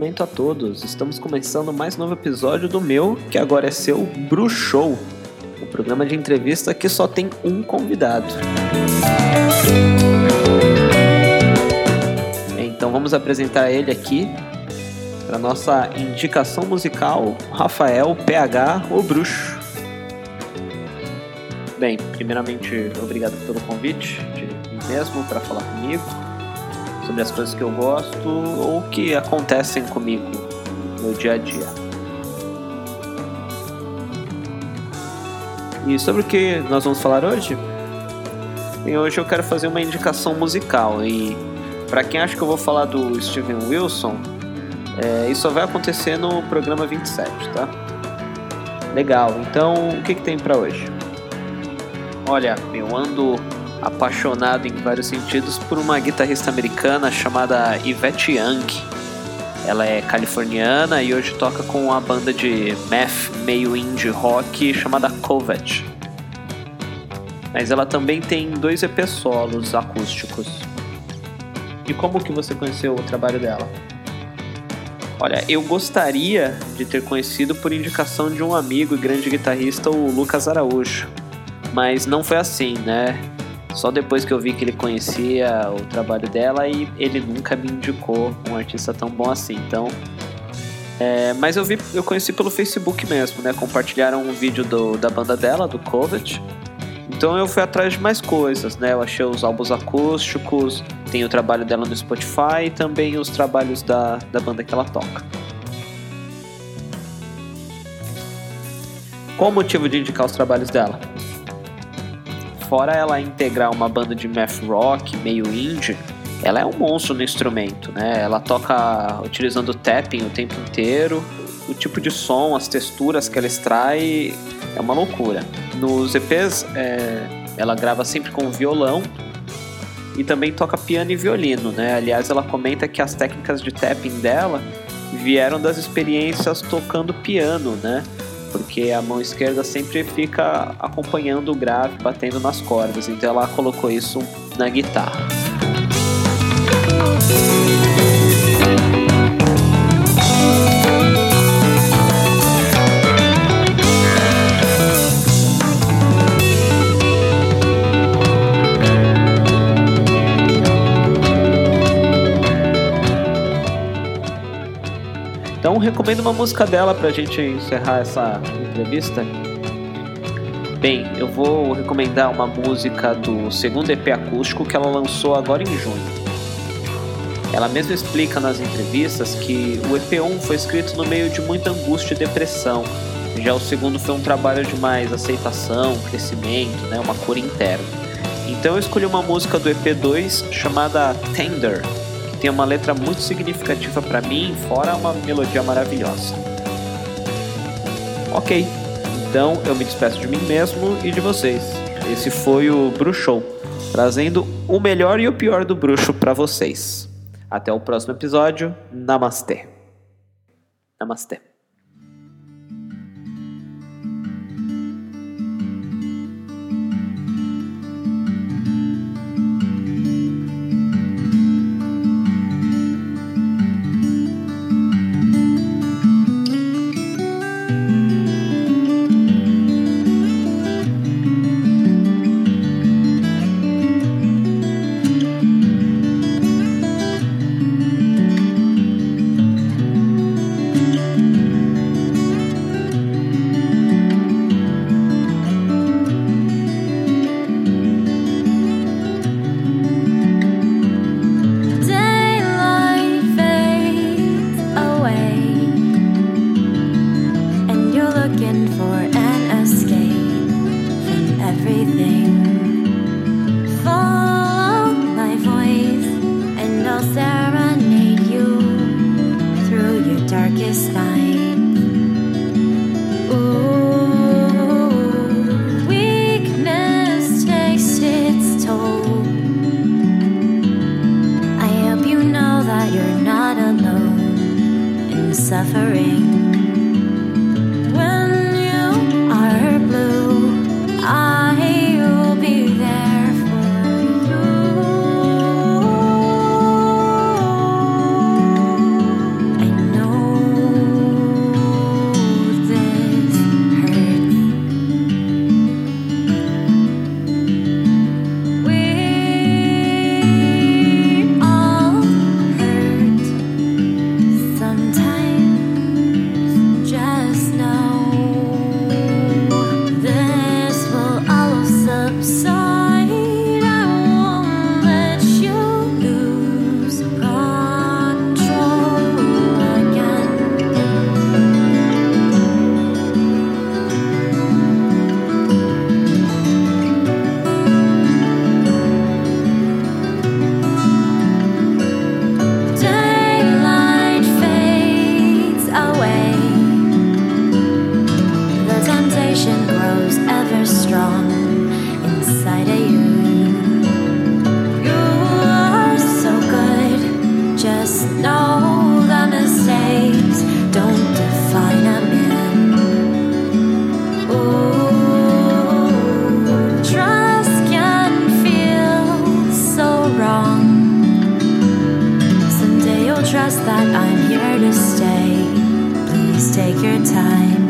momento a todos. Estamos começando mais novo episódio do meu, que agora é seu, BruShow, o programa de entrevista que só tem um convidado. Então vamos apresentar ele aqui para nossa indicação musical, Rafael PH, o Bruxo. Bem, primeiramente, obrigado pelo convite de mim mesmo para falar comigo sobre as coisas que eu gosto ou que acontecem comigo no dia a dia. E sobre o que nós vamos falar hoje? E hoje eu quero fazer uma indicação musical. E para quem acha que eu vou falar do Steven Wilson, isso só vai acontecer no programa 27, tá? Legal, então o que tem para hoje? Olha, eu ando apaixonado em vários sentidos por uma guitarrista americana chamada Yvette Young. Ela é californiana e hoje toca com uma banda de math meio indie rock chamada Covet. Mas ela também tem 2 EP solos acústicos. E como que você conheceu o trabalho dela? Olha, eu gostaria de ter conhecido por indicação de um amigo e grande guitarrista, o Lucas Araújo. Mas não foi assim, né? Só depois que eu vi que ele conhecia o trabalho dela e ele nunca me indicou um artista tão bom assim, então... Mas eu conheci pelo Facebook mesmo, né? Compartilharam um vídeo da banda dela, do Covet. Então eu fui atrás de mais coisas, né? Eu achei os álbuns acústicos, tem o trabalho dela no Spotify e também os trabalhos da banda que ela toca. Qual o motivo de indicar os trabalhos dela? Fora ela integrar uma banda de math rock, meio indie, ela é um monstro no instrumento, né? Ela toca utilizando tapping o tempo inteiro, o tipo de som, as texturas que ela extrai, é uma loucura. Nos EPs, ela grava sempre com violão e também toca piano e violino, né? Aliás, ela comenta que as técnicas de tapping dela vieram das experiências tocando piano, né? Porque a mão esquerda sempre fica acompanhando o grave, batendo nas cordas, então ela colocou isso na guitarra. Então recomendo uma música dela pra gente encerrar essa entrevista. Bem, eu vou recomendar uma música do segundo EP acústico que ela lançou agora em junho. Ela mesma explica nas entrevistas que o EP1 foi escrito no meio de muita angústia e depressão. Já o segundo foi um trabalho de mais aceitação, crescimento, né, uma cura interna. Então eu escolhi uma música do EP2 chamada Tender. Tem uma letra muito significativa pra mim, fora uma melodia maravilhosa. Ok, então eu me despeço de mim mesmo e de vocês. Esse foi o BruShow, trazendo o melhor e o pior do bruxo pra vocês. Até o próximo episódio. Namastê. Namastê. just that I'm here to stay. Please take your time.